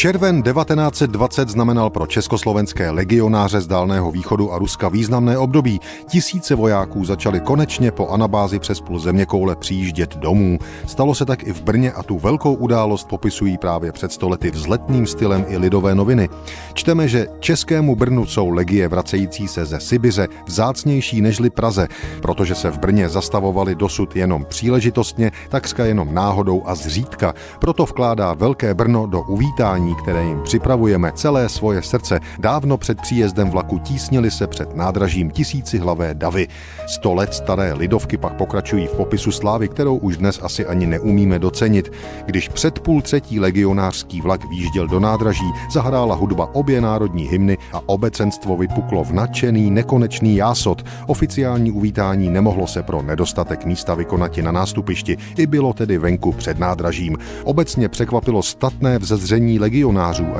Červen 1920 znamenal pro československé legionáře z Dálného východu a Ruska významné období. Tisíce vojáků začaly konečně po anabázi přes půl zeměkoule přijíždět domů. Stalo se tak i v Brně a tu velkou událost popisují právě před 100 lety vzletným stylem i Lidové noviny. Čteme, že českému Brnu jsou legie vracející se ze Sibiře vzácnější nežli Praze, protože se v Brně zastavovali dosud jenom příležitostně, takřka jenom náhodou a zřídka. Proto vkládá Velké Brno do uvítání, které jim připravujeme, celé svoje srdce. Dávno před příjezdem vlaku tísnili se před nádražím tisícihlavé davy. 100 let staré lidovky pak pokračují v popisu slávy, kterou už dnes asi ani neumíme docenit. Když před 2:30 legionářský vlak vjížděl do nádraží, zahrála hudba obě národní hymny a obecenstvo vypuklo v nadšený, nekonečný jásot. Oficiální uvítání nemohlo se pro nedostatek místa vykonati na nástupišti, i bylo tedy venku před nádražím. Obecně překvapilo statné vzezření legionářů a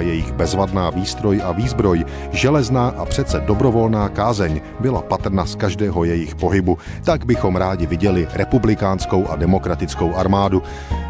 jejich bezvadná výstroj a výzbroj, železná a přece dobrovolná kázeň byla patrna z každého jejich pohybu. Tak bychom rádi viděli republikánskou a demokratickou armádu.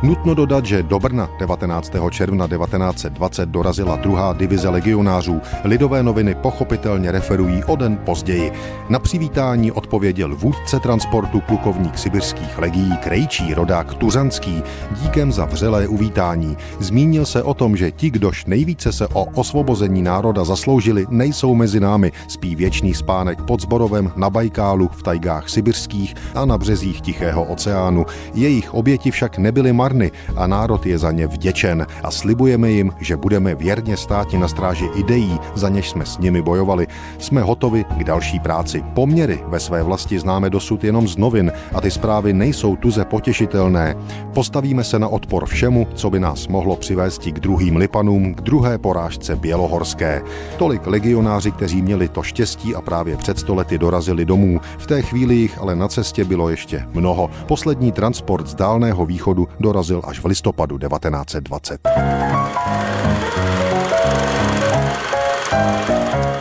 Nutno dodat, že do Brna 19. června 1920 dorazila 2. divize legionářů. Lidové noviny pochopitelně referují o den později. Na přivítání odpověděl vůdce transportu plukovník sibiřských legií Krejčí Rodák Tuřanský díkem za vřelé uvítání. Zmínil se o tom, že ti, kdož nejvíce se o osvobození národa zasloužili, nejsou mezi námi, spí věčný spánek pod Zborovem, na Bajkálu, v tajgách sibiřských a na březích Tichého oceánu. Jejich oběti však nebyly marny a národ je za ně vděčen a slibujeme jim, že budeme věrně státi na stráži ideí, za něž jsme s nimi bojovali. Jsme hotovi k další práci. Poměry ve své vlasti známe dosud jenom z novin a ty zprávy nejsou tuze potěšitelné. Postavíme se na odpor všemu, co by nás mohlo přivést k druhým Lipanům, k druhé porážce bělohorské. Tolik legionáři, kteří měli to štěstí a právě před 100 lety dorazili domů. V té chvíli jich ale na cestě bylo ještě mnoho. Poslední transport z Dálného východu dorazil až v listopadu 1920.